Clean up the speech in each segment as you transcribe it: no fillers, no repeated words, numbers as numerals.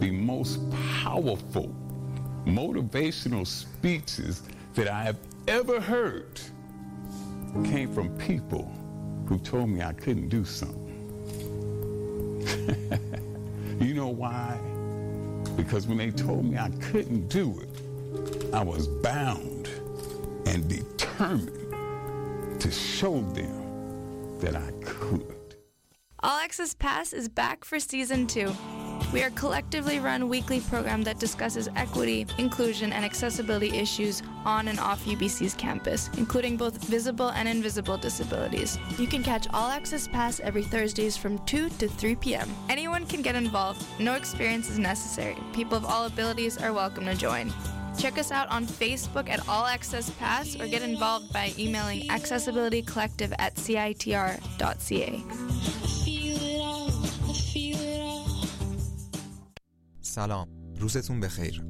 the most powerful motivational speeches that I have ever heard came from people who told me I couldn't do something. You know why? Because when they told me I couldn't do it, I was bound and determined to show them that I could. All Access Pass is back for Season 2. We are a collectively run weekly program that discusses equity, inclusion, and accessibility issues on and off UBC's campus, including both visible and invisible disabilities. You can catch All Access Pass every Thursdays from 2 to 3 p.m. Anyone can get involved. No experience is necessary. People of all abilities are welcome to join. Check us out on Facebook at All Access Pass or get involved by emailing accessibilitycollective@citr.ca. Salam. Rozetun bekhair.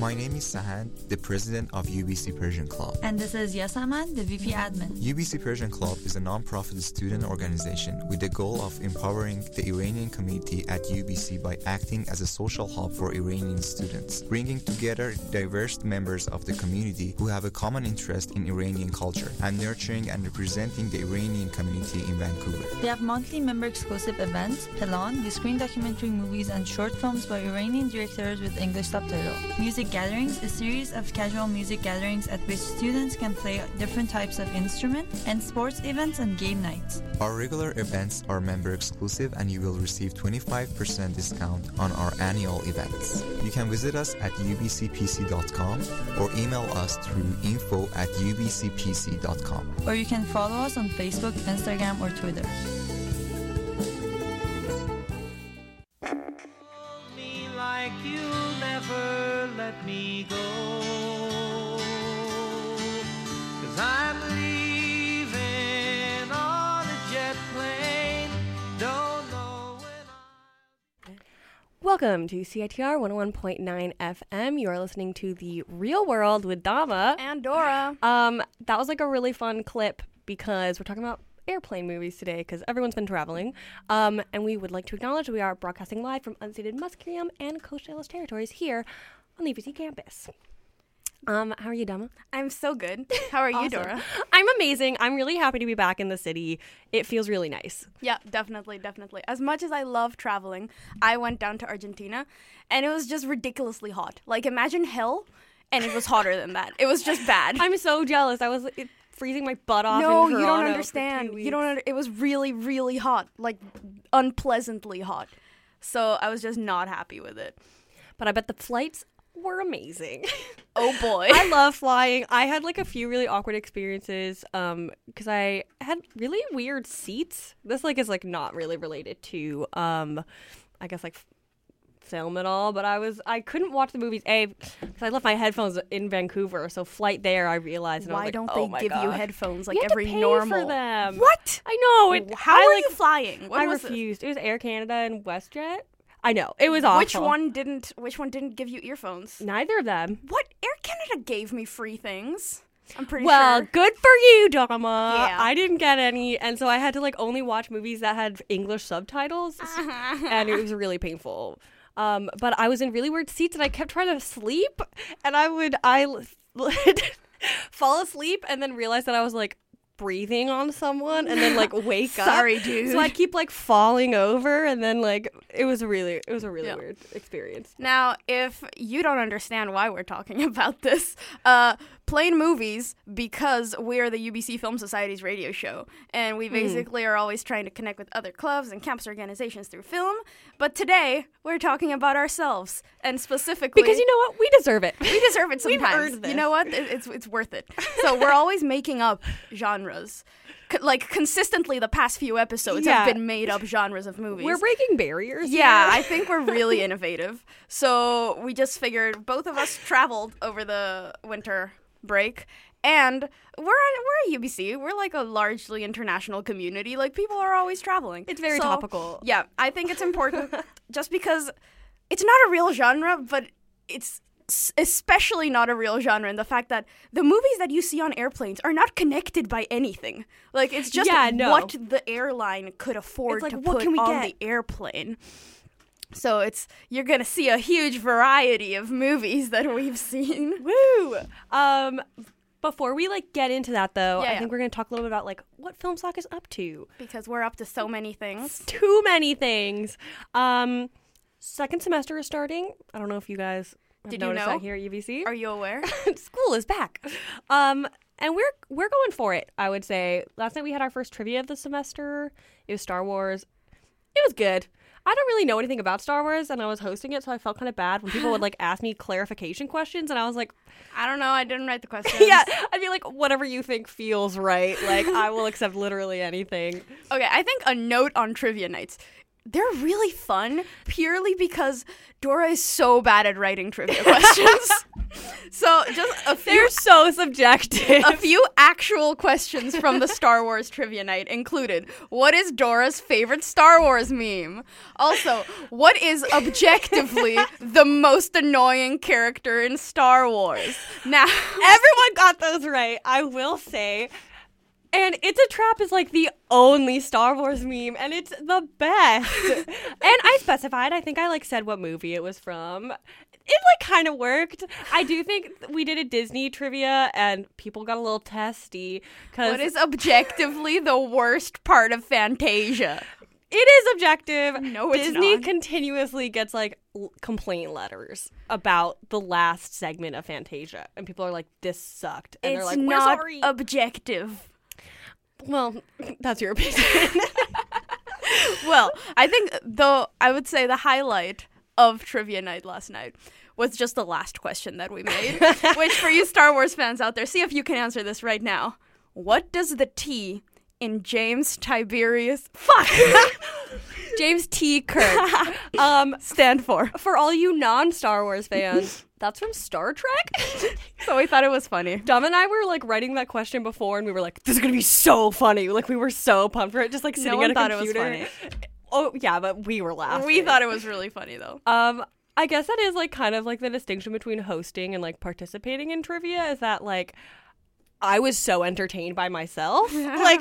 My name is Sahand, the president of UBC Persian Club. And this is Yasaman, the VP admin. UBC Persian Club is a non-profit student organization with the goal of empowering the Iranian community at UBC by acting as a social hub for Iranian students, bringing together diverse members of the community who have a common interest in Iranian culture, and nurturing and representing the Iranian community in Vancouver. They have monthly member-exclusive events, Pelan, the screen documentary movies and short films by Iranian directors with English subtitle. Music Gatherings, a series of casual music gatherings at which students can play different types of instruments, and sports events and game nights. Our regular events are member exclusive and you will receive 25% discount on our annual events. You can visit us at ubcpc.com or email us through info@ubcpc.com. Or you can follow us on Facebook, Instagram or Twitter. Let me go, 'cause I'm leaving on a jet plane, don't know when. Welcome to CITR 101.9 FM. You are listening to The Reel Whirled with Dama and Dora. That was like a really fun clip because we're talking about airplane movies today because everyone's been traveling, and we would like to acknowledge we are broadcasting live from unstated Musqueam and Coast Salish territories here on the UBC campus. How are you, Dama? I'm so good. How are you, Dora? I'm amazing. I'm really happy to be back in the city. It feels really nice. Yeah, definitely, definitely. As much as I love traveling, I went down to Argentina, and it was just ridiculously hot. Like, imagine hell, and it was hotter than that. It was just bad. I'm so jealous. I was freezing my butt off. No, you don't understand. You don't. It was really, really hot. Like, unpleasantly hot. So I was just not happy with it. But I bet the flights were amazing. Oh boy. I love flying. I had like a few really awkward experiences because I had really weird seats. This like is like not really related to I guess like film at all, but I couldn't watch the movies because I left my headphones in Vancouver, so flight there I realized, and why I was like, don't they give you headphones like you every pay normal for them. What? I know it, how I, are like, you flying when I refused this? It was Air Canada and WestJet. I know. It was awful. Which one didn't give you earphones? Neither of them. What? Air Canada gave me free things. I'm pretty sure. Well, good for you, Dama. Yeah. I didn't get any, and so I had to like only watch movies that had English subtitles, and it was really painful. But I was in really weird seats, and I kept trying to sleep, and I would fall asleep and then realize that I was like breathing on someone and then like wake up. Sorry, dude. So I keep like falling over, and then like it was a really weird experience. Now, if you don't understand why we're talking about this, plane movies, because we're the UBC Film Society's radio show, and we basically are always trying to connect with other clubs and campus organizations through film, but today we're talking about ourselves, and specifically because, you know what, we deserve it sometimes. We've earned this. You know what, it's worth it. So we're always making up genres. Like, consistently the past few episodes have been made up genres of movies. We're breaking barriers. Yeah, I think we're really innovative. So we just figured both of us traveled over the winter break, and we're at UBC. We're like a largely international community. Like, people are always traveling. It's very topical. Yeah, I think it's important just because it's not a real genre, but it's especially not a real genre in the fact that the movies that you see on airplanes are not connected by anything. Like, it's just what the airline could afford to put on the airplane. So you're going to see a huge variety of movies that we've seen. Woo! Before we, get into that, though, I think we're going to talk a little bit about, what Film Sock is up to. Because we're up to so many things. Too many things. Second semester is starting. I don't know if you guys have noticed that here at UBC. Are you aware? School is back. And we're going for it, I would say. Last night we had our first trivia of the semester. It was Star Wars. It was good. I don't really know anything about Star Wars, and I was hosting it, so I felt kind of bad when people would, ask me clarification questions, and I was like... I don't know. I didn't write the questions. Yeah. I'd be like, whatever you think feels right. I will accept literally anything. Okay. I think a note on trivia nights. They're really fun purely because Dora is so bad at writing trivia questions. So just a few... They're so subjective. A few actual questions from the Star Wars trivia night included. What is Dora's favorite Star Wars meme? Also, what is objectively the most annoying character in Star Wars? Now, everyone got those right, I will say. And It's a Trap is the only Star Wars meme, and it's the best. And I specified, I think I said what movie it was from. It kind of worked. I do think we did a Disney trivia, and people got a little testy. What is objectively the worst part of Fantasia? It is objective. No, it's not. Disney continuously gets complaint letters about the last segment of Fantasia, and people are like, "This sucked," and they're like, "We're sorry." It's not objective. Well, that's your opinion. Well, I think, though, I would say the highlight of trivia night last night was just the last question that we made, which for you Star Wars fans out there, see if you can answer this right now. What does the T in James Tiberius... Fuck! James T. Kirk stand for? For all you non-Star Wars fans... That's from Star Trek? So we thought it was funny. Dama and I were writing that question before, and we were like, this is gonna be so funny. We were so pumped for it, just sitting on a computer. No one thought it was funny. Oh yeah, but we were laughing. We thought it was really funny though. I guess that is kind of the distinction between hosting and participating in trivia is that I was so entertained by myself. And I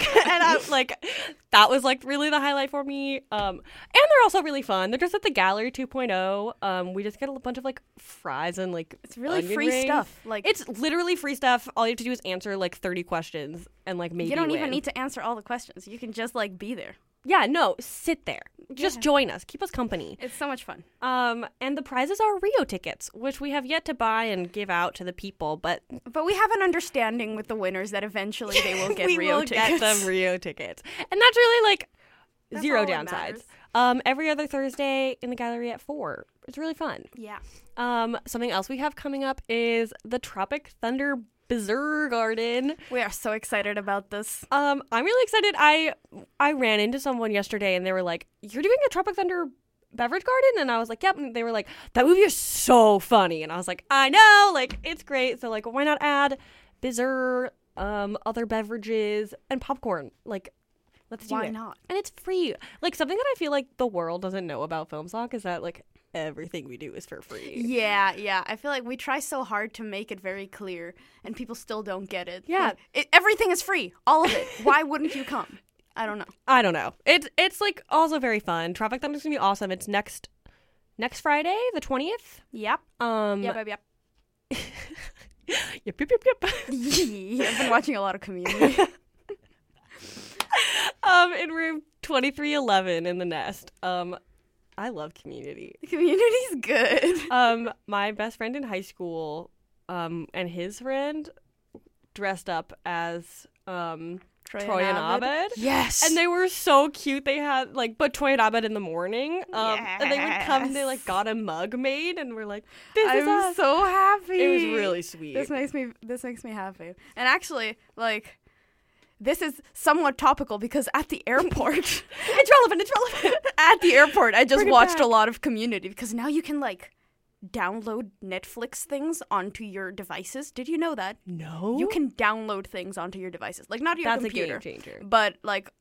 that was really the highlight for me. And they're also really fun. They're just at the Gallery 2.0. We just get a bunch of fries and it's really free rings. Stuff. It's literally free stuff. All you have to do is answer 30 questions and maybe you don't even need to answer all the questions. You can just be there. Yeah, no, sit there. Just join us. Keep us company. It's so much fun. And the prizes are Rio tickets, which we have yet to buy and give out to the people. But we have an understanding with the winners that eventually they will get Rio tickets. We will get them Rio tickets. And that's really that's zero downsides. Every other Thursday in the gallery at 4. It's really fun. Yeah. Something else we have coming up is the Tropic Thunder Bizarre Garden. We are so excited about this. I'm really excited. I ran into someone yesterday and they were like, "You're doing a Tropic Thunder beverage garden?" And I was like, "Yep." And they were like, "That movie is so funny." And I was like, "I know, it's great. So why not add bizarre, other beverages and popcorn? Let's do it. Why not?" And it's free. Something that I feel the world doesn't know about Film Sock is that everything we do is for free. Yeah. I feel we try so hard to make it very clear, and people still don't get it. Yeah. Everything is free. All of it. Why wouldn't you come? I don't know. It's also very fun. Tropic Thunder is going to be awesome. It's next Friday, the 20th. Yep. Yep. Yep. Yeah, I've been watching a lot of Community. In room 2311 in the Nest. I love Community. Community's good. My best friend in high school and his friend dressed up as Troy and Abed. Yes. And they were so cute. They had, but Troy and Abed in the morning. And they would come and they, got a mug made and were like, I'm so happy. It was really sweet. This makes me happy. And actually, this is somewhat topical because at the airport... It's relevant. At the airport, I just watched a lot of Community because now you can, download Netflix things onto your devices. Did you know that? No. You can download things onto your devices. Not your computer. That's a game changer. But,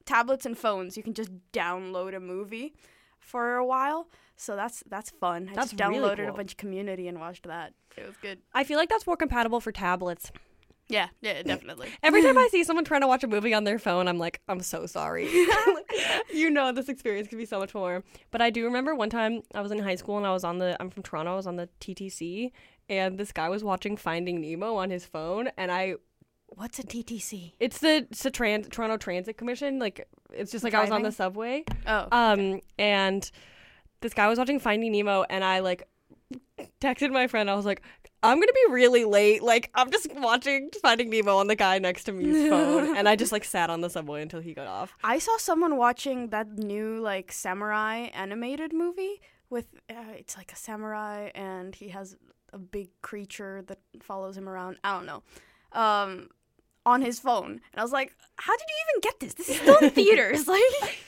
tablets and phones, you can just download a movie for a while. So that's fun. I just downloaded a bunch of Community and watched that. It was good. I feel that's more compatible for tablets. Yeah, yeah, definitely. Every time I see someone trying to watch a movie on their phone, I'm like, I'm so sorry. You know, this experience could be so much more. But I do remember one time I was in high school and I'm from Toronto, I was on the TTC, and this guy was watching Finding Nemo on his phone, and what's a TTC? It's the Toronto Transit Commission. Like, it's just like driving? I was on the subway. Oh. Okay. And this guy was watching Finding Nemo, and I like texted my friend. I was like, I'm gonna be really late. Like, I'm just watching Finding Nemo on the guy next to me's phone, and I just like sat on the subway until he got off. I saw someone watching that new like samurai animated movie with it's like a samurai, and he has a big creature that follows him around. I don't know. On his phone, and I was like, how did you even get this? This is still in theaters. Like,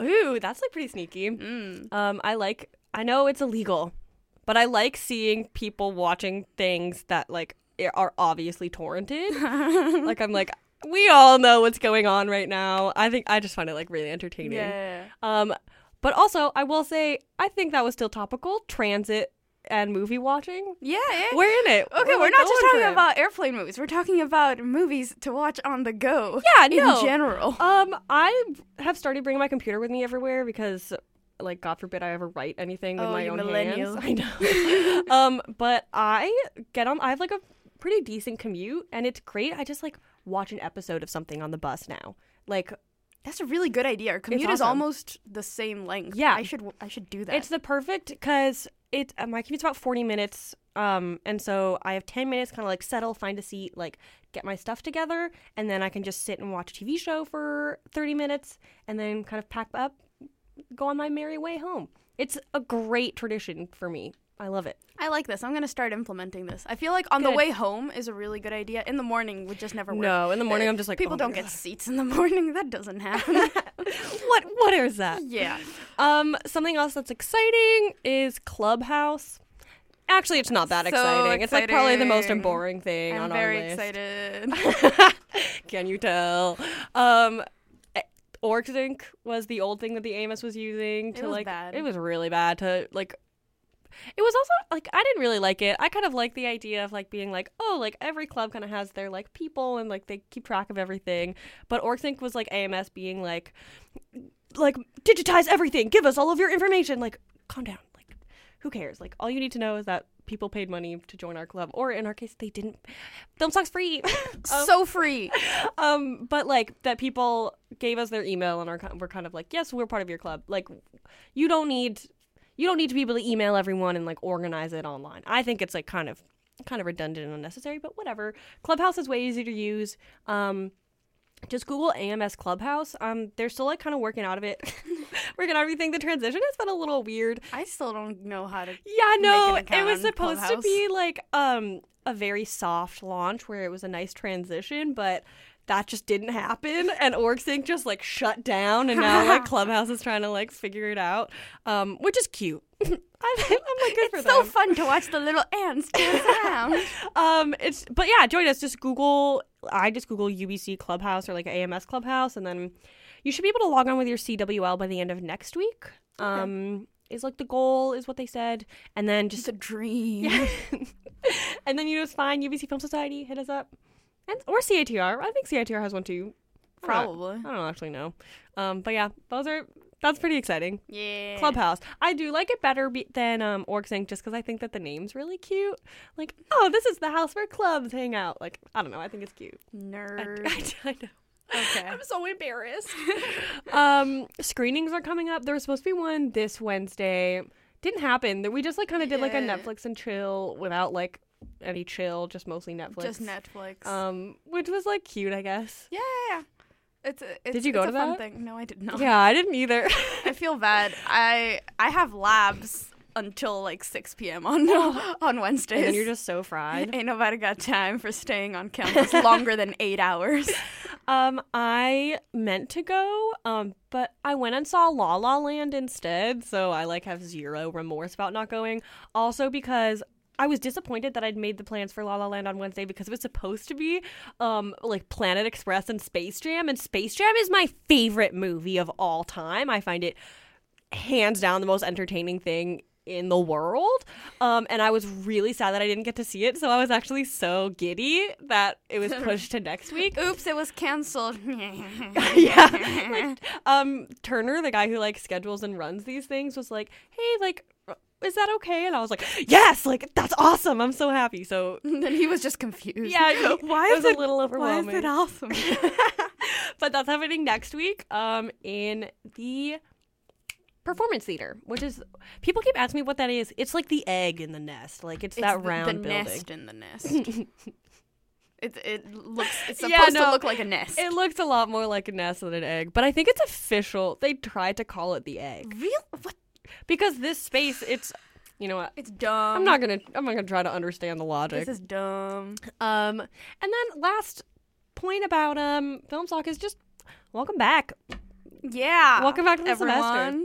ooh, that's like pretty sneaky. I know it's illegal, but I like seeing people watching things that like are obviously torrented. Like, I'm like, we all know what's going on right now. I think I just find it like really entertaining. Yeah. But also I will say, I think that was still topical, transit and movie watching. Yeah, yeah. We're in it. Okay, we're not just talking about airplane movies. We're talking about movies to watch on the go. Yeah, in general. I have started bringing my computer with me everywhere because, like, God forbid I ever write anything in my own millennial hands. I know. But I have, like, a pretty decent commute, and it's great. I just, like, watch an episode of something on the bus now. Like, that's a really good idea. Our commute is almost the same length. Yeah. I should do that. It's the perfect, because my commute's about 40 minutes, and so I have 10 minutes kind of, like, settle, find a seat, like, get my stuff together, and then I can just sit and watch a TV show for 30 minutes, and then kind of pack up, go on my merry way home. It's a great tradition for me. I love it. I like this. I'm going to start implementing this. I feel like on the way home is a really good idea. In the morning would just never work. No, in the morning I'm just like, people don't get seats in the morning. That doesn't happen. What is that? Yeah. Something else that's exciting is Clubhouse. Actually, it's not that exciting. It's like probably the most boring thing on our list. I'm very excited. Can you tell? OrgSync was the old thing that the AMS was using to bad. It was really bad to like. It was also, like, I didn't really like it. I kind of like the idea of, like, being like, oh, like, every club kind of has their, like, people and, like, they keep track of everything. But OrgSync was, like, AMS being like, digitize everything. Give us all of your information. Like, calm down. Like, who cares? Like, all you need to know is that people paid money to join our club. Or, in our case, they didn't. Film Stock's free. So free. But, like, that people gave us their email and we're kind of like, yes, we're part of your club. Like, you don't need to be able to email everyone and, like, organize it online. I think it's, like, kind of redundant and unnecessary, but whatever. Clubhouse is way easier to use. Just Google AMS Clubhouse. They're still, like, kind of working out of it. Working out everything. The transition has been a little weird. I still don't know how to make an account. It was supposed to be, like, a very soft launch where it was a nice transition, but that just didn't happen, and OrgSync just, like, shut down, and now, like, Clubhouse is trying to, like, figure it out, which is cute. I'm good for them. It's so fun to watch the little ants dance around. But, yeah, join us. Just Google UBC Clubhouse or, like, AMS Clubhouse, and then you should be able to log on with your CWL by the end of next week. Okay. Is, like, the goal is what they said, and then just... It's a dream. Yeah. And then you just find UBC Film Society, hit us up. Or CATR. I think CITR has one too. Probably. I don't actually know. But yeah, that's pretty exciting. Yeah. Clubhouse. I do like it better than OrgSync just because I think that the name's really cute. Like, oh, this is the house where clubs hang out. Like, I don't know. I think it's cute. Nerd. I know. Okay. I'm so embarrassed. Screenings are coming up. There was supposed to be one this Wednesday. Didn't happen. We just like kind of did like a Netflix and chill without like any chill, just mostly Netflix. Just Netflix. Which was like cute, I guess. Yeah. Did you go to that? Fun thing. No, I did not. Yeah, I didn't either. I feel bad. I have labs until like 6 p.m. on Wednesdays. And you're just so fried. Ain't nobody got time for staying on campus longer than 8 hours. I meant to go, but I went and saw La La Land instead, so I like have zero remorse about not going. Also because I was disappointed that I'd made the plans for La La Land on Wednesday because it was supposed to be like Planet Express and Space Jam. And Space Jam is my favorite movie of all time. I find it hands down the most entertaining thing in the world. And I was really sad that I didn't get to see it. So I was actually so giddy that it was pushed to next week. Oops, it was canceled. Yeah. Like, Turner, the guy who like schedules and runs these things, was like, hey, like, is that okay? And I was like, yes, like, that's awesome. I'm so happy. So then he was just confused. Yeah. Why is it a little overwhelming? Why is it awesome? But that's happening next week in the Performance Theater, which is, people keep asking me what that is. It's like the egg in the nest. Like, it's that round building. Nest in the nest. It's supposed to look like a nest. It looks a lot more like a nest than an egg. But I think it's official. They tried to call it the egg. Really? What? Because this space, it's, you know what? It's dumb. I'm not gonna try to understand the logic. This is dumb. And then last point about film stock is just welcome back. Yeah. Welcome back to the semester.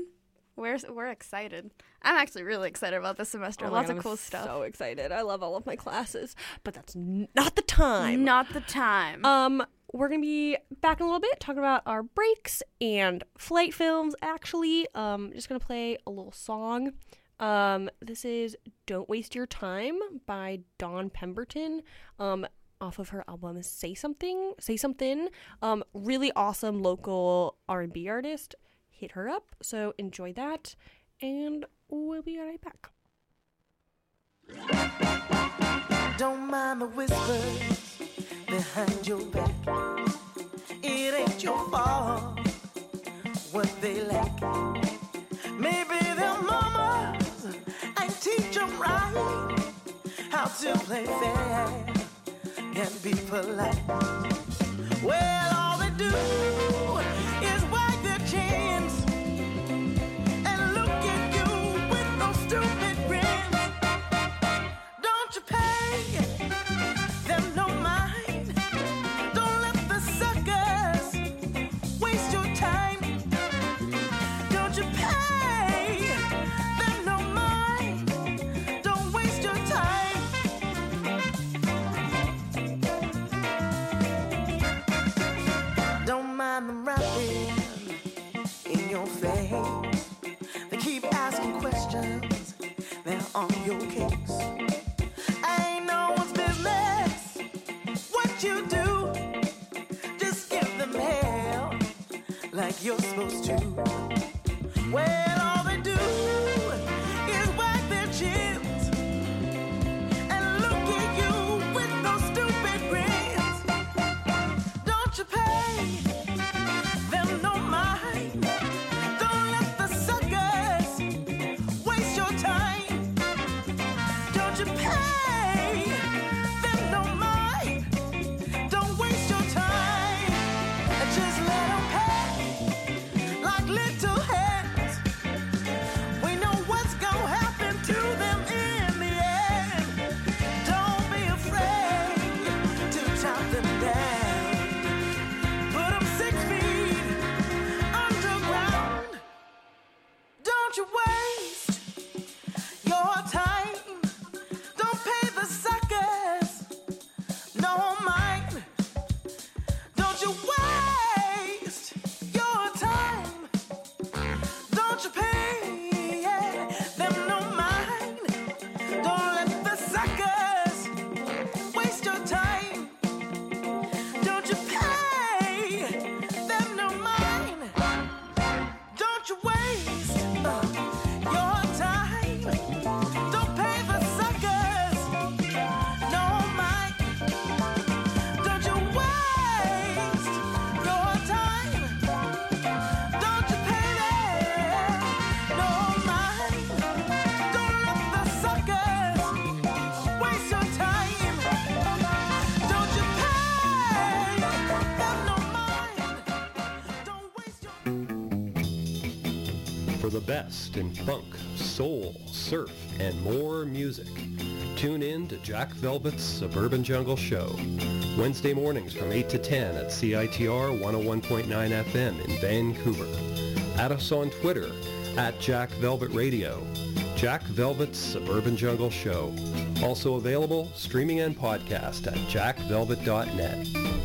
We're excited. I'm actually really excited about this semester. Lots of cool stuff. So excited. I love all of my classes, but that's not the time. Not the time. We're going to be back in a little bit talking about our breaks and flight films, actually. Just going to play a little song. This is Don't Waste Your Time by Dawn Pemberton off of her album Say Something. Really awesome local R&B artist. Hit her up. So enjoy that, and we'll be right back. Don't mind the whispers behind your back. It ain't your fault what they lack. Maybe their mamas and teach them right, how to play fair and be polite. Well, all they do is wag their chins and look at you with those stupid grins. Don't you pay them no mind. They keep asking questions, they're on your case. I ain't no one's business what you do, just give them hell like you're supposed to. Well, all they do is wag their chins and look at you with those stupid grins. Don't you pay them no mind. Best in funk, soul, surf, and more music. Tune in to Jack Velvet's Suburban Jungle Show, Wednesday mornings from 8 to 10 at CITR 101.9 FM in Vancouver. Add us on Twitter at Jack Velvet Radio. Jack Velvet's Suburban Jungle Show. Also available streaming and podcast at jackvelvet.net.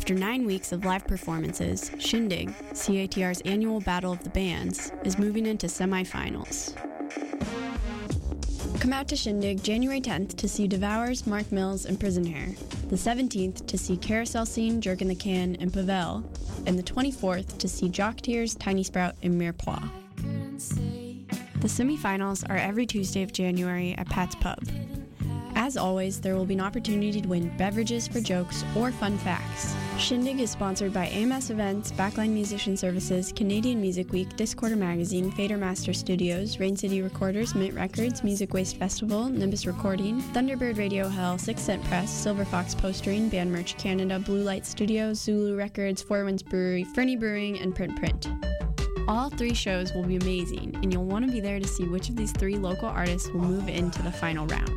After 9 weeks of live performances, Shindig, CATR's annual Battle of the Bands, is moving into semifinals. Come out to Shindig January 10th to see Devours, Mark Mills, and Prison Hair, the 17th to see Carousel Scene, Jerk in the Can, and Pavel, and the 24th to see Jock Tears, Tiny Sprout, and Mirepoix. The semifinals are every Tuesday of January at Pat's Pub. As always, there will be an opportunity to win beverages for jokes or fun facts. Shindig is sponsored by AMS Events, Backline Musician Services, Canadian Music Week, Discorder Magazine, Fader Master Studios, Rain City Recorders, Mint Records, Music Waste Festival, Nimbus Recording, Thunderbird Radio Hell, 6 Cent Press, Silver Fox Postering, Band Merch Canada, Blue Light Studios, Zulu Records, Four Winds Brewery, Fernie Brewing, and Print Print. All three shows will be amazing, and you'll want to be there to see which of these three local artists will move into the final round.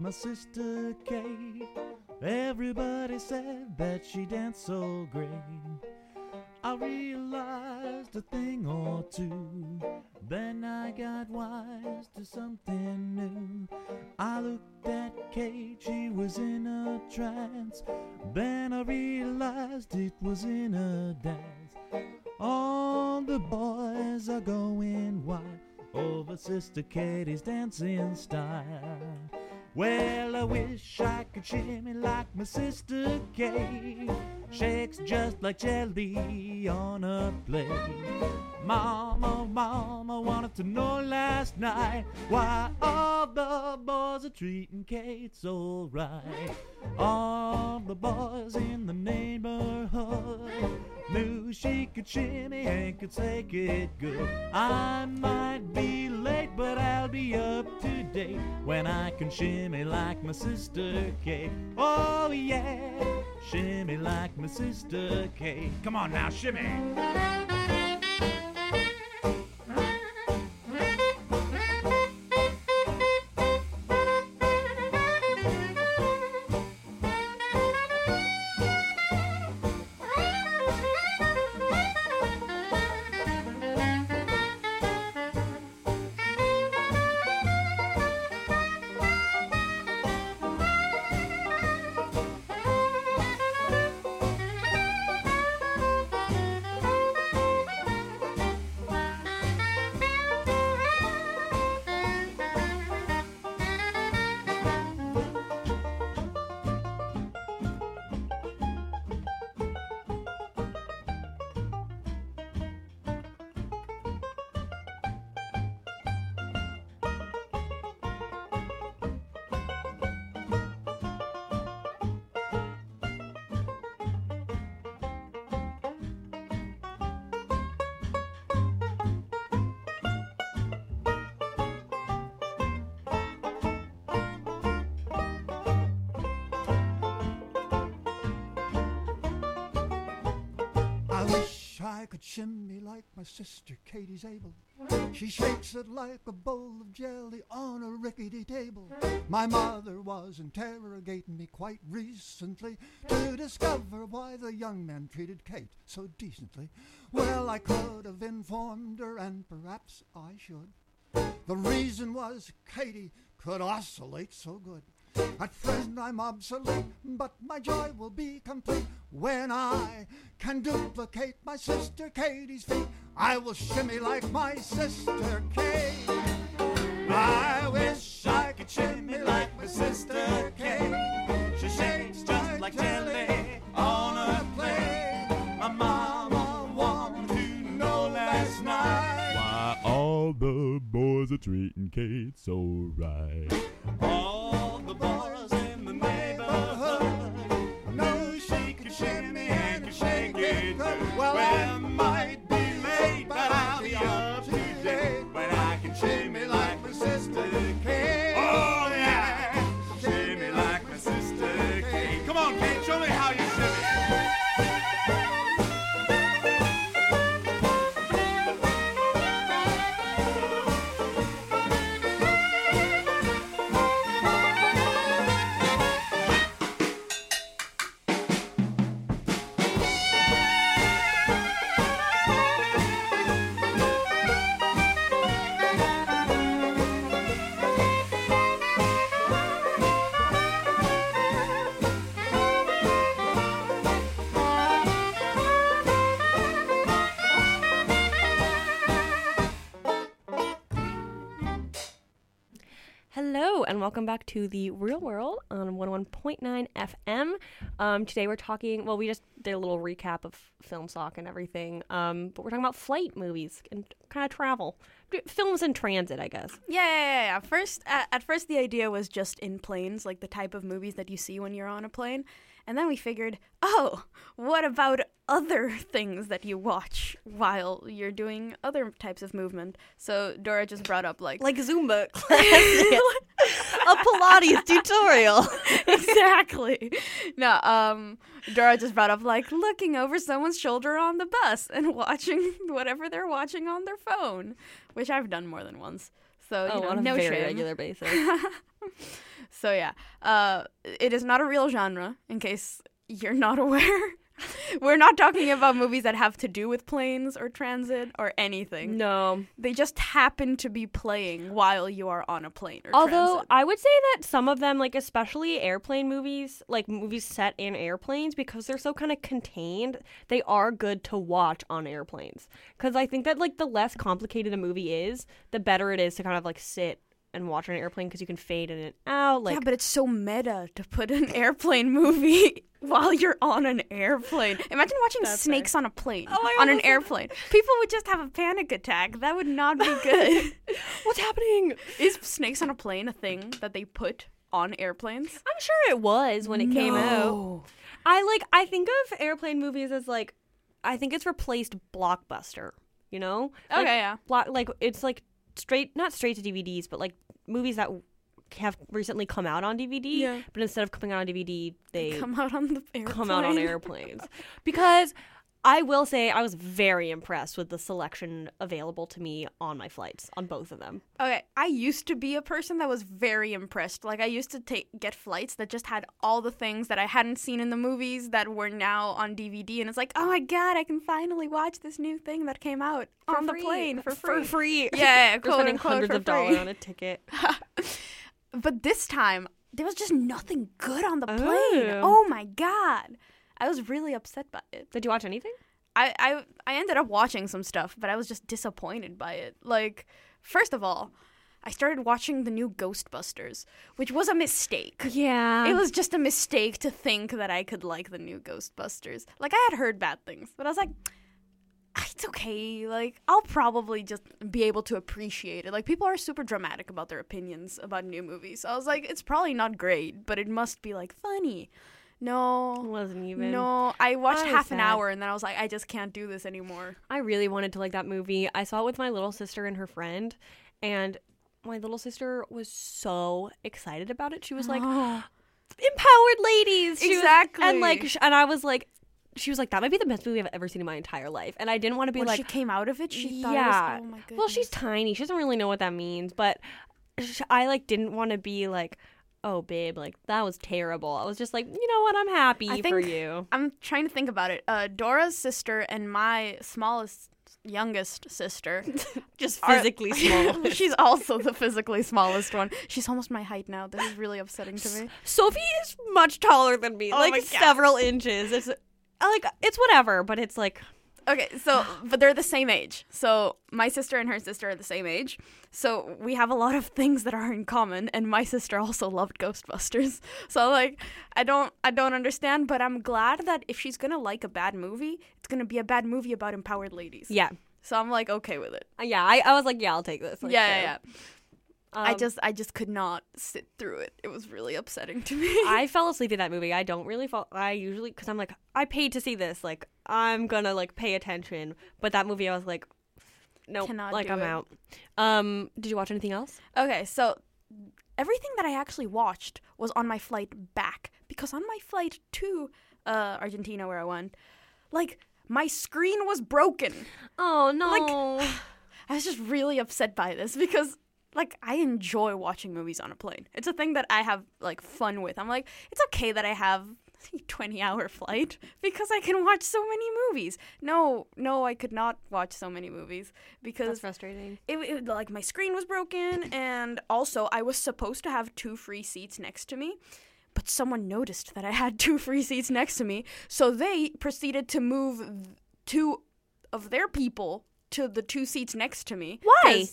My sister Kay, everybody said that she danced so great. I realized a thing or two, then I got wise to something new. I looked at Kay, she was in a trance, then I realized it was in a dance. All the boys are going wild over Sister Katie's dancing style. Well, I wish I could shimmy like my sister Kay, shakes just like jelly on a plate. Mama wanted to know last night why all the boys are treating Kate so right. All the boys in the neighborhood knew she could shimmy and could take it good. I might be late, but I'll be up to date when I can shimmy like my sister Kay. Oh yeah, shimmy like my sister Kay. Come on now, shimmy. Shimmy like my sister Katie's able. She shakes it like a bowl of jelly on a rickety table. My mother was interrogating me quite recently to discover why the young man treated Kate so decently. Well, I could have informed her, and perhaps I should. The reason was Katie could oscillate so good. At present I'm obsolete, but my joy will be complete when I can duplicate my sister Katie's feet. I will shimmy like my sister Kay. I wish I could shimmy like my sister Kay. She shakes just like jelly on a plate. My mama wanted to know last night why all the boys are treating Kate and Kate's alright. All the boys in the neighborhood know she can shimmy and can shake it. Well, I might be late, but I'll be up to date. But I can shimmy like my sister Kate. Oh yeah, shimmy like my sister Kate. Come on, Kate, show me how you shimmy. Welcome back to the Reel Whirled on 101.9 FM. Today we're talking, well, we just did a little recap of film stock and everything, but we're talking about flight movies and kind of travel. Films in transit, I guess. Yeah. First, at first the idea was just in planes, like the type of movies that you see when you're on a plane. And then we figured, oh, what about other things that you watch while you're doing other types of movement? So Dora just brought up like Zumba class, a Pilates tutorial. Exactly. No, Dora just brought up like looking over someone's shoulder on the bus and watching whatever they're watching on their phone, which I've done more than once. So on a very regular basis. So yeah, it is not a real genre, in case you're not aware. We're not talking about movies that have to do with planes or transit or anything. No. They just happen to be playing while you are on a plane or transit. Although, I would say that some of them, like especially airplane movies, like movies set in airplanes, because they're so kind of contained, they are good to watch on airplanes. Because I think that like the less complicated a movie is, the better it is to kind of like sit and watch on an airplane, because you can fade in and out. Like, yeah, but it's so meta to put an airplane movie while you're on an airplane. Imagine watching snakes on a plane, on an airplane. People would just have a panic attack. That would not be good. What's happening? Is snakes on a plane a thing that they put on airplanes? I'm sure it was when it came out. I think of airplane movies as like, I think it's replaced Blockbuster, you know? Like, okay, yeah. It's like not straight to DVDs, but like movies that have recently come out on DVD, yeah. But instead of coming out on DVD, they come out on the airplane. Come out on airplanes. Because I will say I was very impressed with the selection available to me on my flights, on both of them. Okay, I used to be a person that was very impressed. Like, I used to get flights that just had all the things that I hadn't seen in the movies that were now on DVD, and it's like, oh my god, I can finally watch this new thing that came out on the plane for free. For free. Yeah, quote unquote, for hundreds of dollars on a ticket. But this time, there was just nothing good on the plane. Oh my god. I was really upset by it. Did you watch anything? I ended up watching some stuff, but I was just disappointed by it. Like, first of all, I started watching the new Ghostbusters, which was a mistake. Yeah. It was just a mistake to think that I could like the new Ghostbusters. Like, I had heard bad things, but I was like, it's okay. Like, I'll probably just be able to appreciate it. Like, people are super dramatic about their opinions about new movies. So I was like, it's probably not great, but it must be, like, funny. No. It wasn't even. No. I watched half an hour and then I was like, I just can't do this anymore. I really wanted to like that movie. I saw it with my little sister and her friend, and my little sister was so excited about it. She was like, empowered ladies. Exactly. And I was like, she was like, that might be the best movie I've ever seen in my entire life. And I didn't want to be when like. When she came out of it, she thought it was, oh my goodness. Well, she's tiny. She doesn't really know what that means. But I like didn't want to be like, oh, babe, like, that was terrible. I was just like, you know what? I'm happy for you. I'm trying to think about it. Dora's sister and my youngest sister. Just physically small. She's also the physically smallest one. She's almost my height now. This is really upsetting to me. Sophie is much taller than me. Oh, like, several inches. It's like, it's whatever, but it's like... Okay, so, but they're the same age. So my sister and her sister are the same age. So we have a lot of things that are in common, and my sister also loved Ghostbusters. So like, I don't understand, but I'm glad that if she's gonna like a bad movie, it's gonna be a bad movie about empowered ladies. Yeah. So I'm like okay with it. Yeah, I was like, yeah, I'll take this. Like, yeah, so. Yeah. I just could not sit through it. It was really upsetting to me. I fell asleep in that movie. I don't really fall. I usually, because I'm like, I paid to see this. Like, I'm gonna like pay attention. But that movie, I was like, nope. Like, I'm out. Did you watch anything else? Okay, so everything that I actually watched was on my flight back, because on my flight to Argentina, where I went, like my screen was broken. Oh no! Like, I was just really upset by this, because like, I enjoy watching movies on a plane. It's a thing that I have, like, fun with. I'm like, it's okay that I have a 20-hour flight because I can watch so many movies. No, I could not watch so many movies because... That's frustrating. It, like, my screen was broken, and also I was supposed to have 2 free seats next to me, but someone noticed that I had 2 free seats next to me, so they proceeded to move 2 of their people to the 2 seats next to me. Why?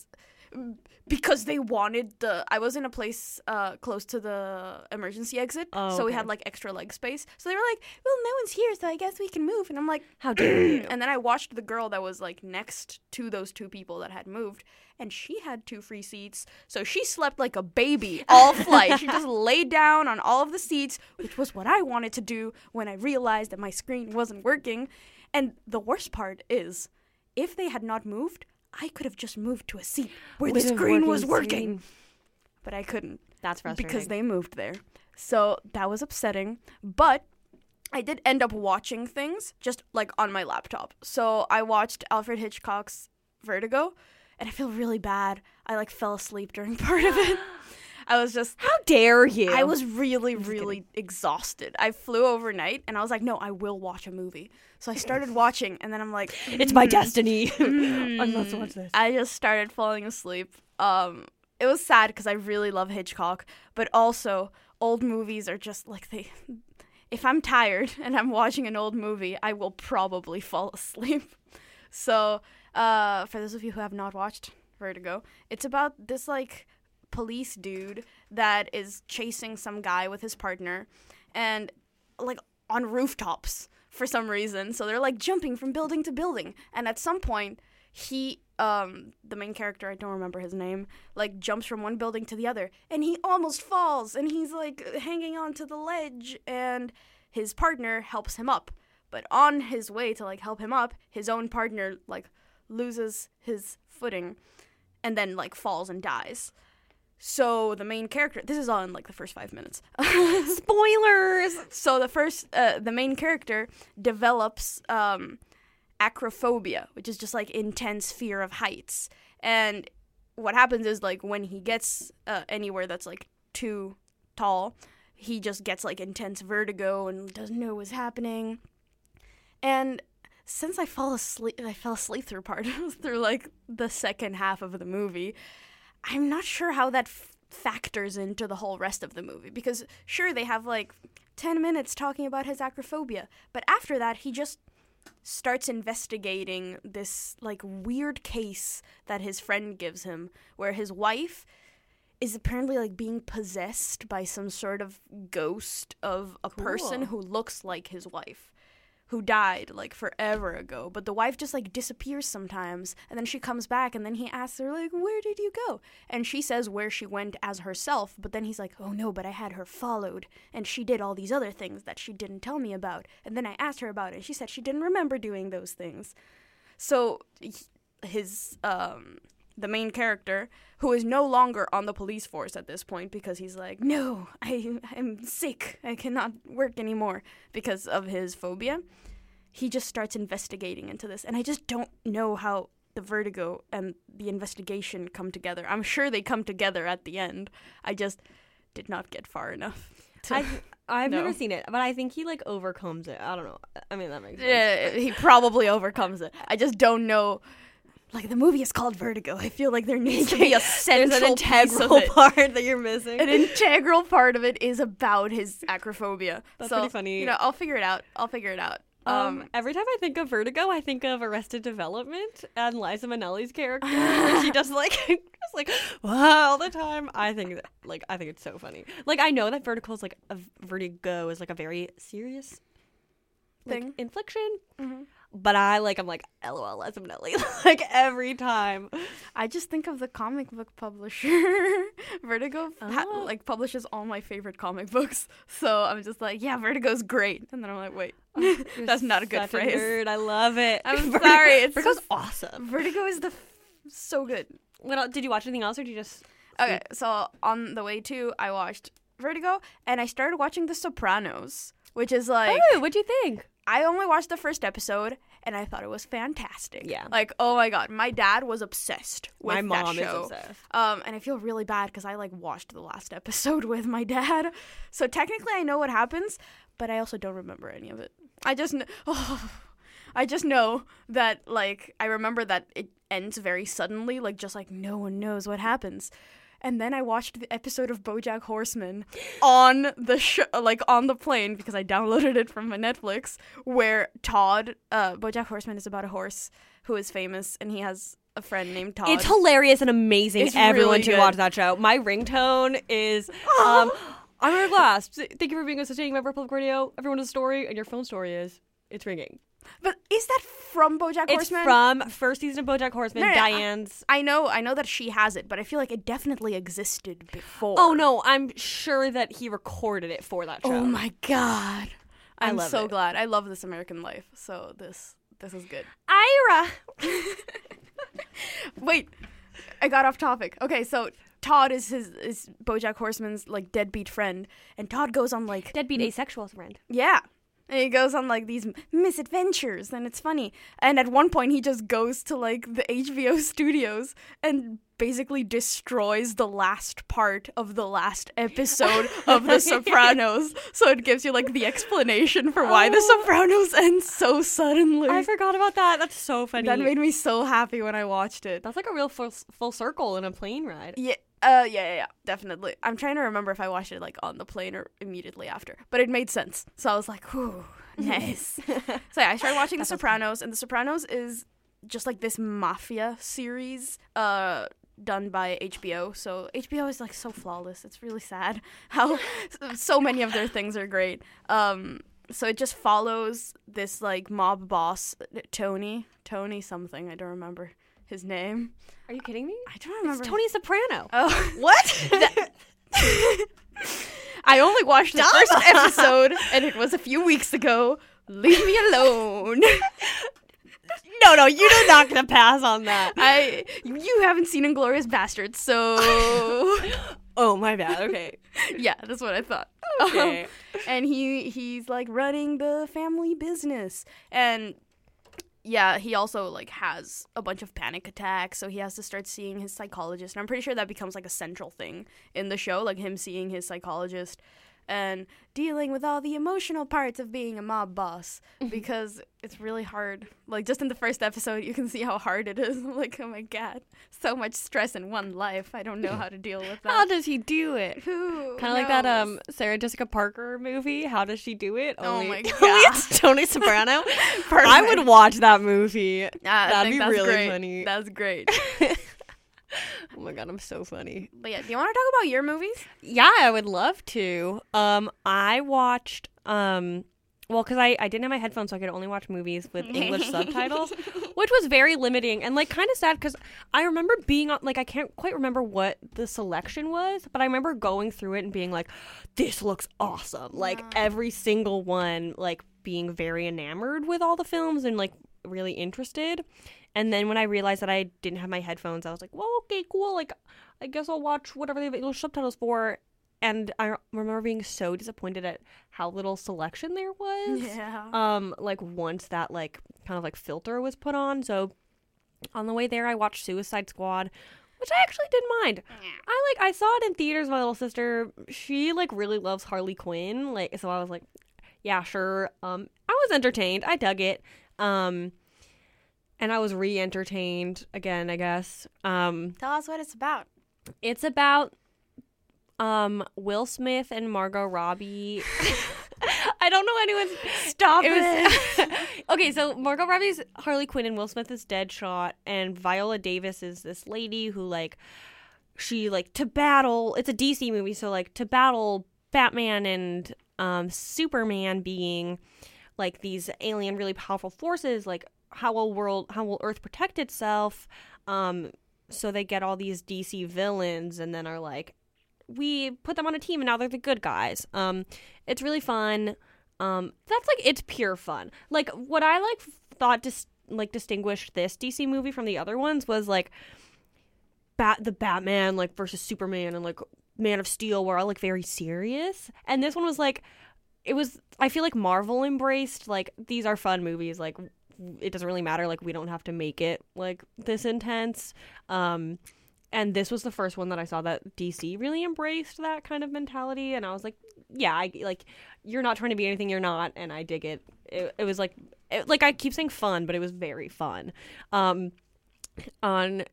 Because they wanted I was in a place close to the emergency exit, so we had, like, extra leg space. So they were like, well, no one's here, so I guess we can move. And I'm like, how dare you? And then I watched the girl that was, like, next to those 2 people that had moved, and she had 2 free seats. So she slept like a baby all flight. She just laid down on all of the seats, which was what I wanted to do when I realized that my screen wasn't working. And the worst part is, if they had not moved, I could have just moved to a seat where the screen was working. But I couldn't. That's frustrating. Because they moved there. So that was upsetting. But I did end up watching things just, like, on my laptop. So I watched Alfred Hitchcock's Vertigo, and I feel really bad. I, like, fell asleep during part of it. I was just... How dare you? I was really exhausted. I flew overnight, and I was like, no, I will watch a movie. So I started watching, and then I'm like... It's my destiny. I must watch this. I just started falling asleep. It was sad, because I really love Hitchcock, but also old movies are just like they... If I'm tired and I'm watching an old movie, I will probably fall asleep. So for those of you who have not watched Vertigo, it's about this, like... police dude that is chasing some guy with his partner, and like on rooftops for some reason, so they're like jumping from building to building, and at some point he the main character, I don't remember his name, like jumps from one building to the other, and he almost falls, and he's like hanging on to the ledge, and his partner helps him up, but on his way to like help him up, his own partner like loses his footing and then like falls and dies. So the main character, this is all in like the first 5 minutes. Spoilers! So the main character develops acrophobia, which is just like intense fear of heights. And what happens is like when he gets anywhere that's like too tall, he just gets like intense vertigo and doesn't know what's happening. And since I fell asleep through through like the second half of the movie, I'm not sure how that factors into the whole rest of the movie, because sure, they have like 10 minutes talking about his acrophobia, but after that he just starts investigating this like weird case that his friend gives him, where his wife is apparently like being possessed by some sort of ghost of a person who looks like his wife, who died like forever ago, but the wife just like disappears sometimes, and then she comes back, and then he asks her like, where did you go? And she says where she went as herself, but then he's like, oh no, but I had her followed, and she did all these other things that she didn't tell me about, and then I asked her about it, and she said she didn't remember doing those things. So his the main character, who is no longer on the police force at this point, because he's like, no, I'm sick. I cannot work anymore because of his phobia. He just starts investigating into this. And I just don't know how the vertigo and the investigation come together. I'm sure they come together at the end. I just did not get far enough. I've never seen it, but I think he, like, overcomes it. I don't know. I mean, that makes sense. Yeah, he probably overcomes it. I just don't know... Like, the movie is called Vertigo. I feel like there needs to be a central piece of it. Part that you're missing. An integral part of it is about his acrophobia. That's pretty funny. You know, I'll figure it out. Every time I think of Vertigo, I think of Arrested Development and Liza Minnelli's character. She does like wow all the time. I think it's so funny. Like, I know that Vertigo is like a very serious thing, infliction. Mm-hmm. But I'm like, LOL, definitely. Like, every time. I just think of the comic book publisher. Vertigo, publishes all my favorite comic books. So I'm just like, yeah, Vertigo's great. And then I'm like, wait, that's not a good phrase. I love it. I'm sorry. Vertigo's awesome. Vertigo is so good. What, did you watch anything else or did you just... Okay, so on the way to, I watched Vertigo, and I started watching The Sopranos, which is like... Oh, what'd you think? I only watched the first episode, and I thought it was fantastic. Yeah. Like, oh my god, my dad was obsessed with that show. My mom is obsessed. And I feel really bad because I watched the last episode with my dad. So technically I know what happens, but I also don't remember any of it. I just know that, like, I remember that it ends very suddenly, like, just like no one knows what happens. And then I watched the episode of BoJack Horseman on the on the plane because I downloaded it from my Netflix, where Todd, BoJack Horseman is about a horse who is famous and he has a friend named Todd. It's hilarious and amazing. Everyone should watch that show. My ringtone is I'm Mary Glass. Thank you for being a sustaining member of Public Radio. Everyone has a story and your phone story is it's ringing. But is that from BoJack Horseman? It's from first season of BoJack Horseman, no, Diane's. I know that she has it, but I feel like it definitely existed before. Oh, no, I'm sure that he recorded it for that show. Oh, my God. I'm so glad. I love This American Life, so this is good. Ira! Wait, I got off topic. Okay, so... Todd is BoJack Horseman's, like, deadbeat friend, and Todd goes on, like... Deadbeat asexual friend. Yeah. And he goes on, like, these misadventures, and it's funny. And at one point, he just goes to, like, the HBO studios and basically destroys the last part of the last episode of The Sopranos. So it gives you, like, the explanation for why The Sopranos ends so suddenly. I forgot about that. That's so funny. That made me so happy when I watched it. That's, like, a real full circle in a plane ride. Yeah. Yeah, definitely. I'm trying to remember if I watched it, like, on the plane or immediately after. But it made sense. So I was like, whew, nice. So yeah, I started watching The Sopranos. And The Sopranos is just, like, this mafia series done by HBO. So HBO is, like, so flawless. It's really sad how so many of their things are great. So it just follows this, like, mob boss, Tony something. I don't remember his name. Are you kidding me? I don't remember. It's Tony Soprano. Oh. What? I only watched the first episode, and it was a few weeks ago. Leave me alone. No, you're not going to pass on that. You haven't seen Inglourious Bastards, so... Oh, my bad. Okay. Yeah, that's what I thought. Okay. And he's, like, running the family business, and... Yeah, he also, like, has a bunch of panic attacks, so he has to start seeing his psychologist. And I'm pretty sure that becomes, like, a central thing in the show, like, him seeing his psychologist and dealing with all the emotional parts of being a mob boss because it's really hard. Like, just in the first episode, you can see how hard it is. Like, oh, my God, so much stress in one life. I don't know how to deal with that. How does he do it? Who kind of like that Sarah Jessica Parker movie, How Does She Do It? Only, oh, my God. It's Tony Soprano. I would watch that movie. That'd be really funny. That's great. Oh my God, I'm so funny. But yeah, do you want to talk about your movies? Yeah, I would love to. I watched, because I didn't have my headphones, so I could only watch movies with English subtitles, which was very limiting and, like, kind of sad because I remember being on, like, I can't quite remember what the selection was, but I remember going through it and being like, this looks awesome. Like, every single one, like, being very enamored with all the films and, like, really interested. And then when I realized that I didn't have my headphones, I was like, well, okay, cool. Like, I guess I'll watch whatever they have English subtitles for. And I remember being so disappointed at how little selection there was. Yeah. Like, once that, like, kind of, like, filter was put on. So on the way there, I watched Suicide Squad, which I actually didn't mind. I saw it in theaters. My little sister, she, like, really loves Harley Quinn. Like, so I was like, yeah, sure. I was entertained. I dug it. And I was re-entertained again, I guess. Tell us what it's about. It's about Will Smith and Margot Robbie. I don't know anyone's... Stop it! Okay, so Margot Robbie's Harley Quinn and Will Smith is Deadshot. And Viola Davis is this lady who, like, she, like, to battle... It's a DC movie, so, like, to battle Batman and Superman being... like these alien really powerful forces, like how will Earth protect itself? So they get all these DC villains and then are like, we put them on a team and now they're the good guys. It's really fun. That's like, it's pure fun. Like what I like thought distinguished this DC movie from the other ones was like the Batman like versus Superman and like Man of Steel were all like very serious, and this one was like, it was, I feel like Marvel embraced like, these are fun movies, like it doesn't really matter, like we don't have to make it like this intense. And this was the first one that I saw that DC really embraced that kind of mentality, and I was like, yeah, I like, you're not trying to be anything you're not, and I dig it. It was like, I keep saying fun, but it was very fun. On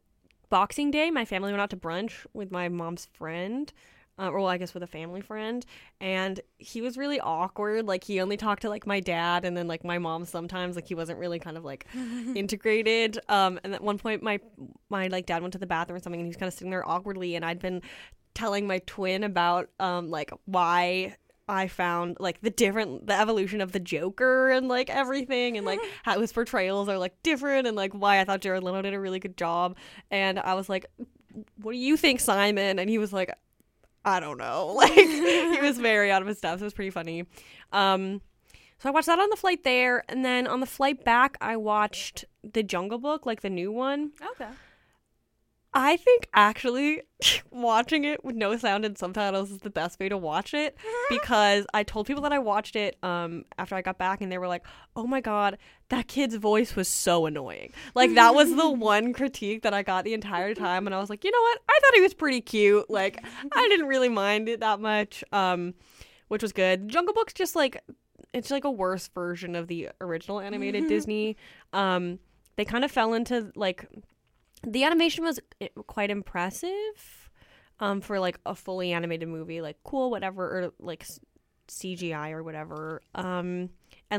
Boxing Day, my family went out to brunch with my mom's friend, with a family friend, and he was really awkward. Like he only talked to like my dad and then like my mom sometimes. Like he wasn't really kind of like integrated. And at one point my like dad went to the bathroom or something, and he was kind of sitting there awkwardly, and I'd been telling my twin about like why I found like the evolution of the Joker and like everything, and like how his portrayals are like different, and like why I thought Jared Leto did a really good job. And I was like, what do you think, Simon? And he was like, I don't know. Like he was very out of his depth. It was pretty funny. So I watched that on the flight there, and then on the flight back I watched The Jungle Book, like the new one. Okay. I think actually watching it with no sound and subtitles is the best way to watch it, because I told people that I watched it after I got back, and they were like, oh my god, that kid's voice was so annoying. Like that was the one critique that I got the entire time, and I was like, you know what? I thought he was pretty cute. Like I didn't really mind it that much, which was good. Jungle Book's just like, it's like a worse version of the original animated Disney. They kind of fell into like... The animation was quite impressive for, like, a fully animated movie. Like, cool, whatever, or, like, CGI or whatever. And,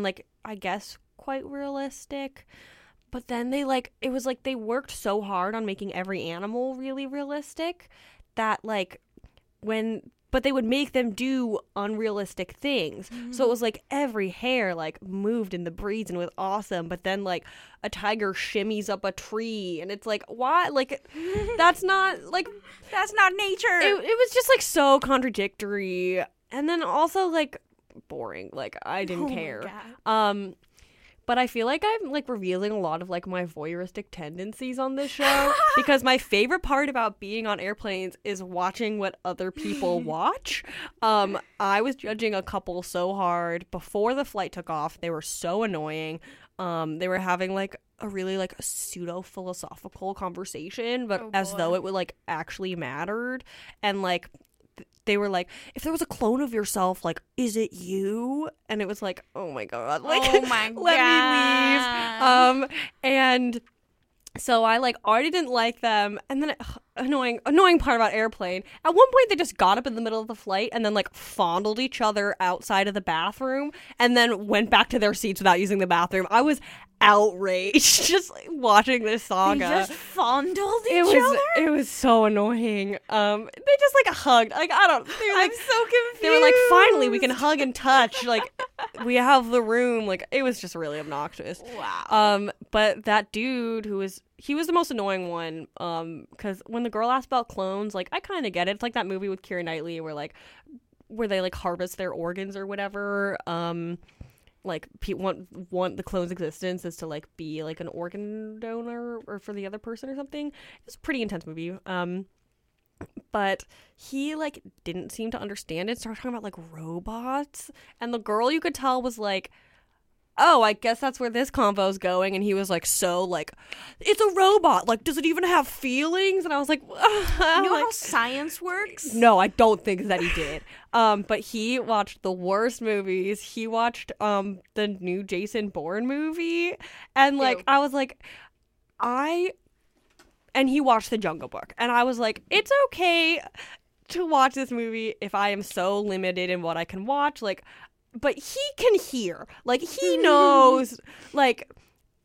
like, I guess quite realistic. But then they, like, it was, like, they worked so hard on making every animal really realistic that, like, but they would make them do unrealistic things. So it was like every hair like moved in the breeze and was awesome, but then like a tiger shimmies up a tree, and it's like, why? Like that's not nature. It was just like so contradictory, and then also like boring. Like I didn't care. But I feel like I'm, like, revealing a lot of, like, my voyeuristic tendencies on this show, because my favorite part about being on airplanes is watching what other people watch. I was judging a couple so hard before the flight took off. They were so annoying. They were having, like, a really, like, pseudo-philosophical conversation, but as though it would, like, actually mattered. And, like, they were like, if there was a clone of yourself, like, is it you? And it was like, oh my god, like, oh my god, let me leave. And so I like already didn't like them, and then annoying part about airplane. At one point, they just got up in the middle of the flight and then like fondled each other outside of the bathroom, and then went back to their seats without using the bathroom. I was outraged just like, watching this saga. They just fondled each other? It was so annoying. They just like hugged. Like I don't. They were, like, I'm so confused. They were like, finally, we can hug and touch. Like we have the room. Like it was just really obnoxious. Wow. But that dude he was the most annoying one, because when the girl asked about clones, like, I kind of get it. It's like that movie with Keira Knightley where they, like, harvest their organs or whatever. Like, want the clone's existence is to, like, be, like, an organ donor or for the other person or something. It's a pretty intense movie. But he, like, didn't seem to understand it. Started talking about, like, robots. And the girl, you could tell, was, like... oh, I guess that's where this convo's going. And he was like, so, like, it's a robot. Like, does it even have feelings? And I was like... You know how science works? No, I don't think that he did. But he watched the worst movies. He watched the new Jason Bourne movie. And, like, ew. I was like, And he watched The Jungle Book. And I was like, it's okay to watch this movie if I am so limited in what I can watch. Like... but he can hear. Like, he knows, like,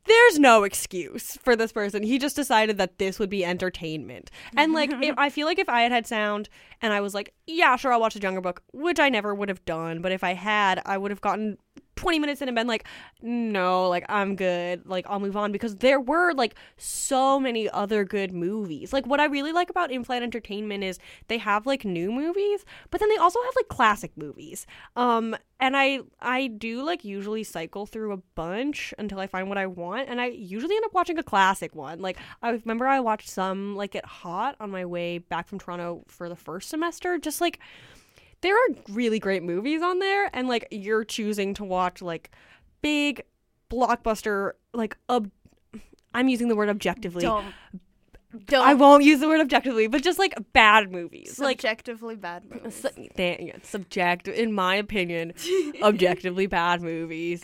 there's no excuse for this person. He just decided that this would be entertainment. And, like, I feel like if I had sound and I was like, yeah, sure, I'll watch The Jungle Book, which I never would have done. But if I had, I would have gotten 20 minutes in and been like, no, like, I'm good, like, I'll move on, because there were, like, so many other good movies. Like, what I really like about in-flight entertainment is they have, like, new movies, but then they also have, like, classic movies. And I do, like, usually cycle through a bunch until I find what I want, and I usually end up watching a classic one. Like, I remember I watched some, like, Get Hot on my way back from Toronto for the first semester. Just, like, there are really great movies on there, and, like, you're choosing to watch, like, big blockbuster, like, I'm using the word objectively. Don't. I won't use the word objectively, but just, like, bad movies. Subjectively, like, bad movies. Subjective, in my opinion, objectively bad movies.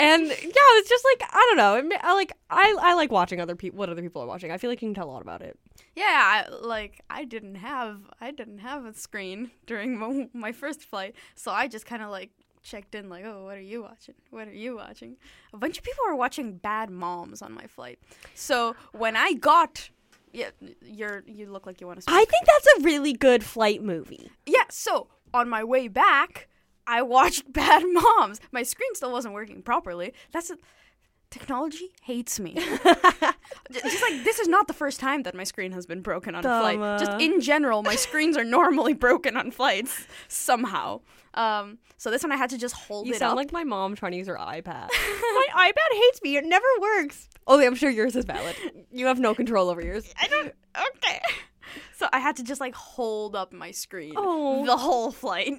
And, yeah, it's just, like, I don't know. I like watching what other people are watching. I feel like you can tell a lot about it. Yeah, I didn't have a screen during my first flight, so I just kind of like checked in like, oh, what are you watching? A bunch of people were watching Bad Moms on my flight. So when I got, yeah, you look like you want to. I think that's a really good flight movie. Yeah, so on my way back, I watched Bad Moms. My screen still wasn't working properly. Technology hates me. Just like, this is not the first time that my screen has been broken on a flight. Just in general, my screens are normally broken on flights somehow. So this one I had to just hold it up. You sound like my mom trying to use her iPad. My iPad hates me. It never works. Oh, I'm sure yours is valid. You have no control over yours. Okay. So I had to just like hold up my screen the whole flight.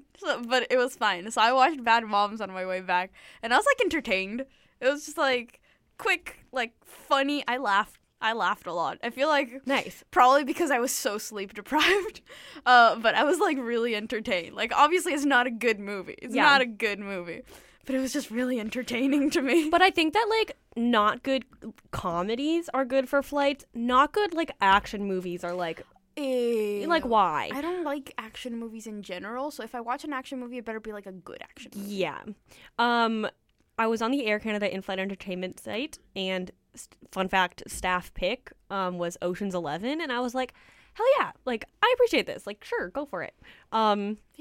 But it was fine. So I watched Bad Moms on my way back. And I was like entertained. It was just, like, quick, like, funny. I laughed a lot. I feel like... Nice. Probably because I was so sleep-deprived. But I was, like, really entertained. Like, obviously, it's not a good movie. But it was just really entertaining to me. But I think that, like, not good comedies are good for flights. Not good, like, action movies are, like... Ew. Like, why? I don't like action movies in general. So if I watch an action movie, it better be, like, a good action movie. Yeah. I was on the Air Canada in-flight entertainment site, and fun fact, staff pick was Ocean's 11, and I was like, hell yeah, like, I appreciate this, like, sure, go for it. They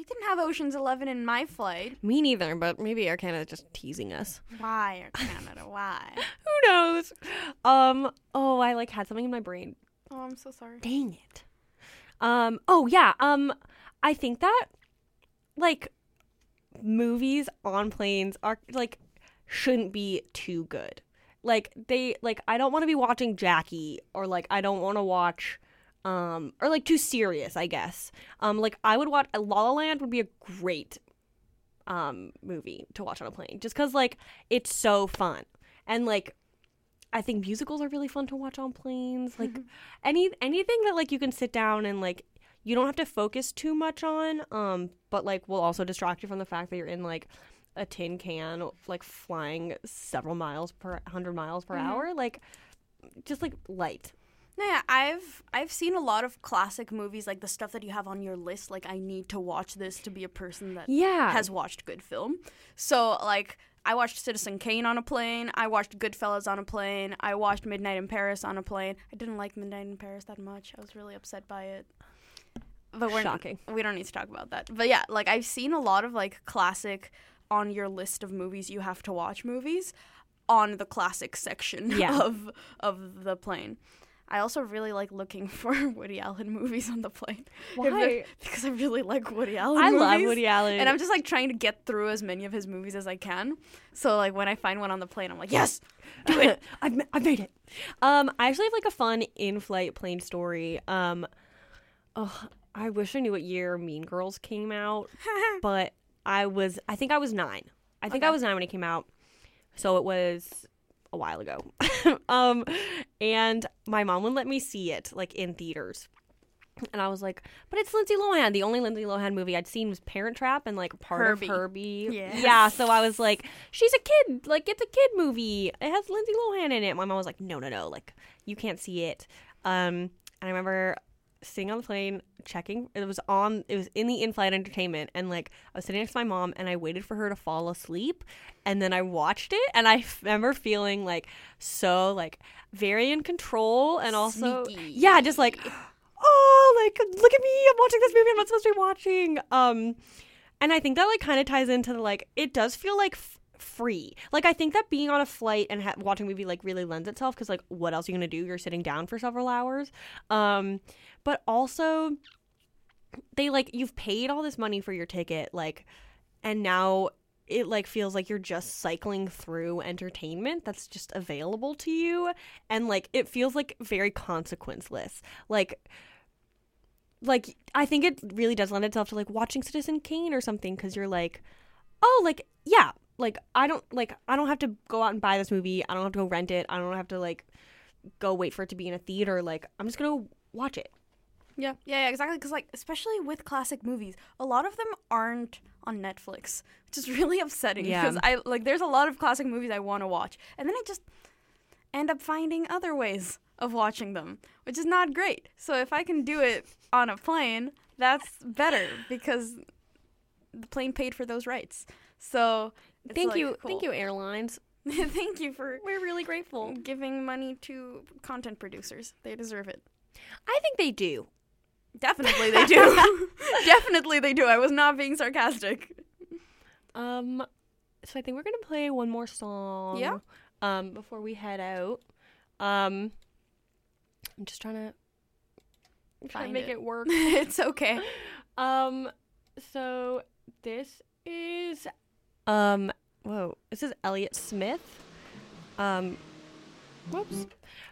didn't have Ocean's 11 in my flight. Me neither, but maybe Air Canada just teasing us. Why, Air Canada, why? Who knows? I, like, had something in my brain. Oh, I'm so sorry. Dang it. I think that, like, movies on planes are, like, shouldn't be too good. Like, they, like, I don't want to be watching Jackie, or like I don't want to watch or like too serious, I guess. Like, I would watch La La Land would be a great movie to watch on a plane, just because, like, it's so fun. And, like, I think musicals are really fun to watch on planes. Like, anything that, like, you can sit down and, like, you don't have to focus too much on, but, like, will also distract you from the fact that you're in, like, a tin can, like, flying several miles per 100 miles per hour, like, just, like, light. No, yeah, I've seen a lot of classic movies, like the stuff that you have on your list, like, I need to watch this to be a person that has watched good film. So, like, I watched Citizen Kane on a plane. I watched Goodfellas on a plane. I watched Midnight in Paris on a plane. I didn't like Midnight in Paris that much. I was really upset by it. But shocking. We don't need to talk about that. But yeah, like, I've seen a lot of, like, classic on your list of movies you have to watch movies on the classic section of the plane. I also really like looking for Woody Allen movies on the plane. Why? Because I really like Woody Allen movies. I love Woody Allen. And I'm just, like, trying to get through as many of his movies as I can. So, like, when I find one on the plane, I'm like, yes, do it. I've made it. I actually have, like, a fun in-flight plane story. I wish I knew what year Mean Girls came out, but I think I was 9. I was 9 when it came out, so it was a while ago. And my mom would let me see it, like, in theaters. And I was like, but it's Lindsay Lohan. The only Lindsay Lohan movie I'd seen was Parent Trap and, like, part of Herbie. Yes. Yeah, so I was like, she's a kid. Like, it's a kid movie. It has Lindsay Lohan in it. My mom was like, no. Like, you can't see it. And I remember... sitting on the plane, checking. It was in the in-flight entertainment, and, like, I was sitting next to my mom, and I waited for her to fall asleep, and then I watched it, and I remember feeling, like, so, like, very in control, and also, sneaky. Yeah, just, like, oh, like, look at me, I'm watching this movie I'm not supposed to be watching. And I think that like kind of ties into the like, it does feel like free. Like, I think that being on a flight and watching a movie like really lends itself, because like what else are you going to do? You're sitting down for several hours. But also they like, you've paid all this money for your ticket, like, and now it like feels like you're just cycling through entertainment that's just available to you. And like, it feels like very consequenceless. Like I think it really does lend itself to like watching Citizen Kane or something, because you're like, oh, like, yeah, like I don't have to go out and buy this movie. I don't have to go rent it. I don't have to like go wait for it to be in a theater. Like, I'm just gonna watch it. Yeah, exactly. Because like, especially with classic movies, a lot of them aren't on Netflix, which is really upsetting. Yeah. Because I like, there's a lot of classic movies I want to watch, and then I just end up finding other ways of watching them, which is not great. So if I can do it on a plane, that's better, because the plane paid for those rights. So thank you, cool. Thank you, airlines. Thank you for we're really grateful giving money to content producers. They deserve it. I think they do. Definitely they do. Definitely they do. I was not being sarcastic. So I think we're gonna play one more song. Yeah. Before we head out. I'm just trying to make it work. It's okay. So this is this is Elliot Smith.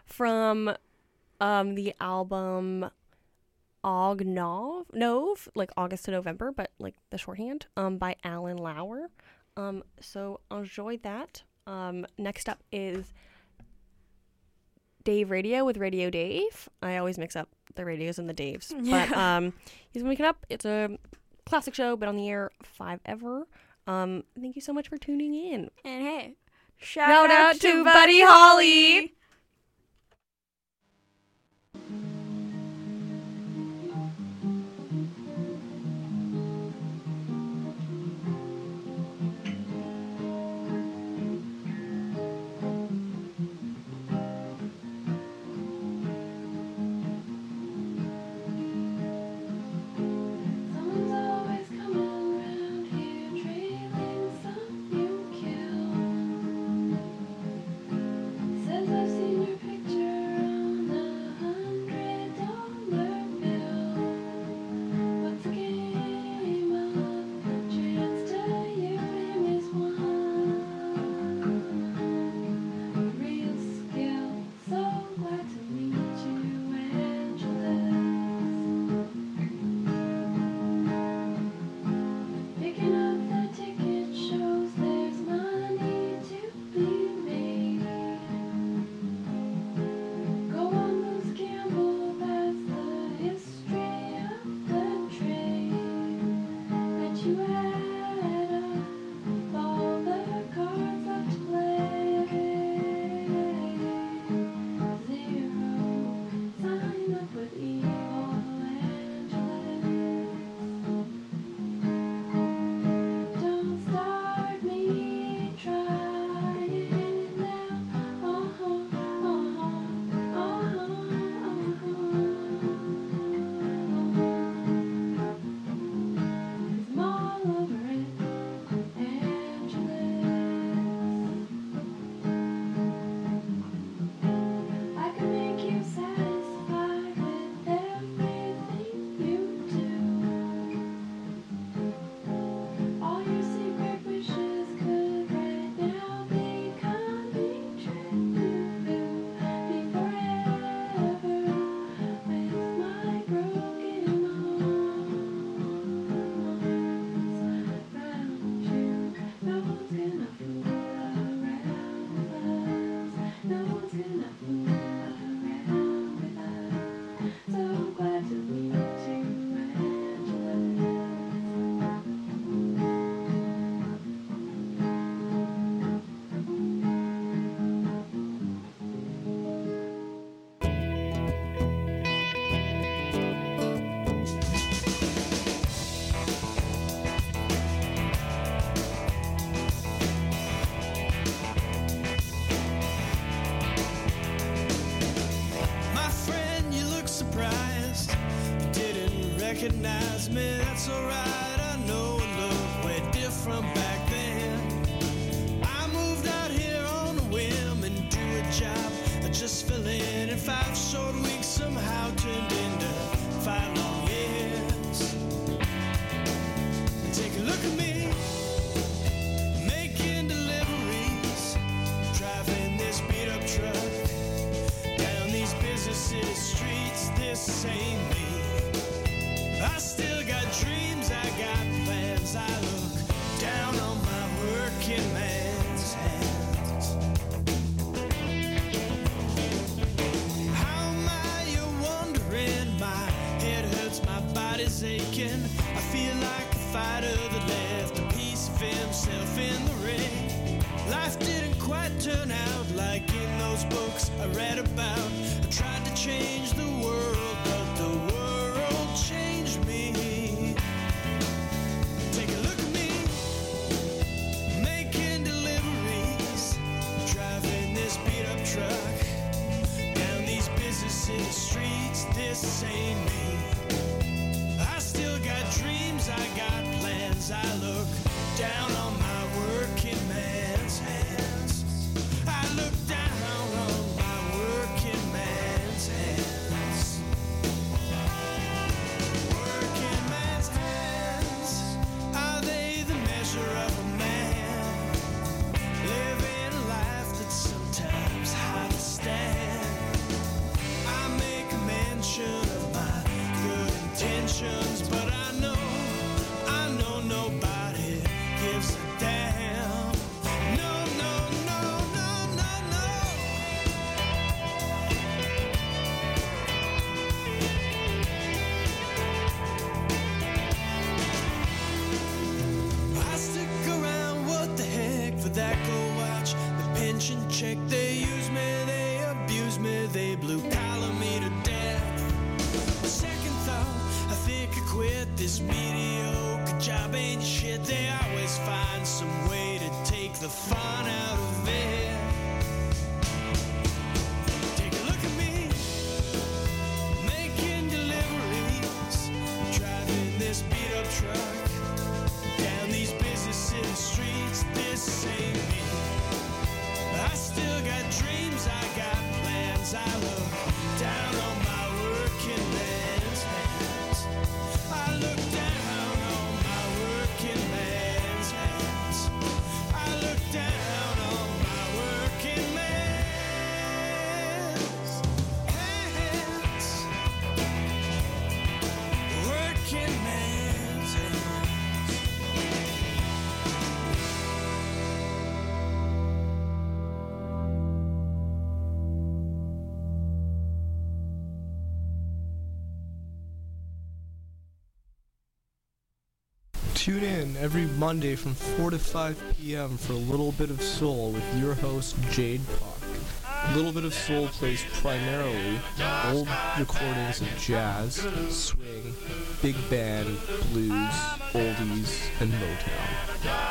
From the album Ognov. No, like August to November, but like the shorthand. By Alan Lauer. So enjoy that. Next up is Dave Radio with Radio Dave. I always mix up the radios and the Daves. Yeah. But he's going to make it up. It's a classic show, but on the air 5 ever. Thank you so much for tuning in. And hey, shout out to Buddy Holly. Let's see. same me. I still got dreams, I got plans. I look down on my working man's hands. How am I, you're wondering? My head hurts, my body's aching. I feel like a fighter that left a piece of himself in the ring. Life didn't quite turn out like in those books I read about. I tried to change the world, but the world changed me. Take a look at me, making deliveries, driving this beat-up truck down these busy city streets. This ain't me. I still got dreams, I got plans. I look down on my working man's hands. I look down on my working man's hands. Working man's hands, are they the measure of a man? Living a life that's sometimes hard to stand. I make a mention of my good intentions, but I know nobody gives a damn. No, no, no, no, no, no. I stick around, what the heck, for that gold watch, the pension check. They use me, they abuse me, they blue-collar me to death. The second thought, I think I quit this mediocre job, ain't shit. They always find some way to take the fun out of it. Take a look at me, making deliveries, driving this beat-up truck down these busy city streets. This ain't me. I still got dreams, I got plans. I look down on my working man's hands. I look down on my working man's hands. I look down on my working man's hands. Working man's Tune in every Monday from 4 to 5 p.m. for a little bit of soul with your host, Jade Park. A little bit of soul plays primarily old recordings of jazz, swing, big band, blues, oldies, and Motown.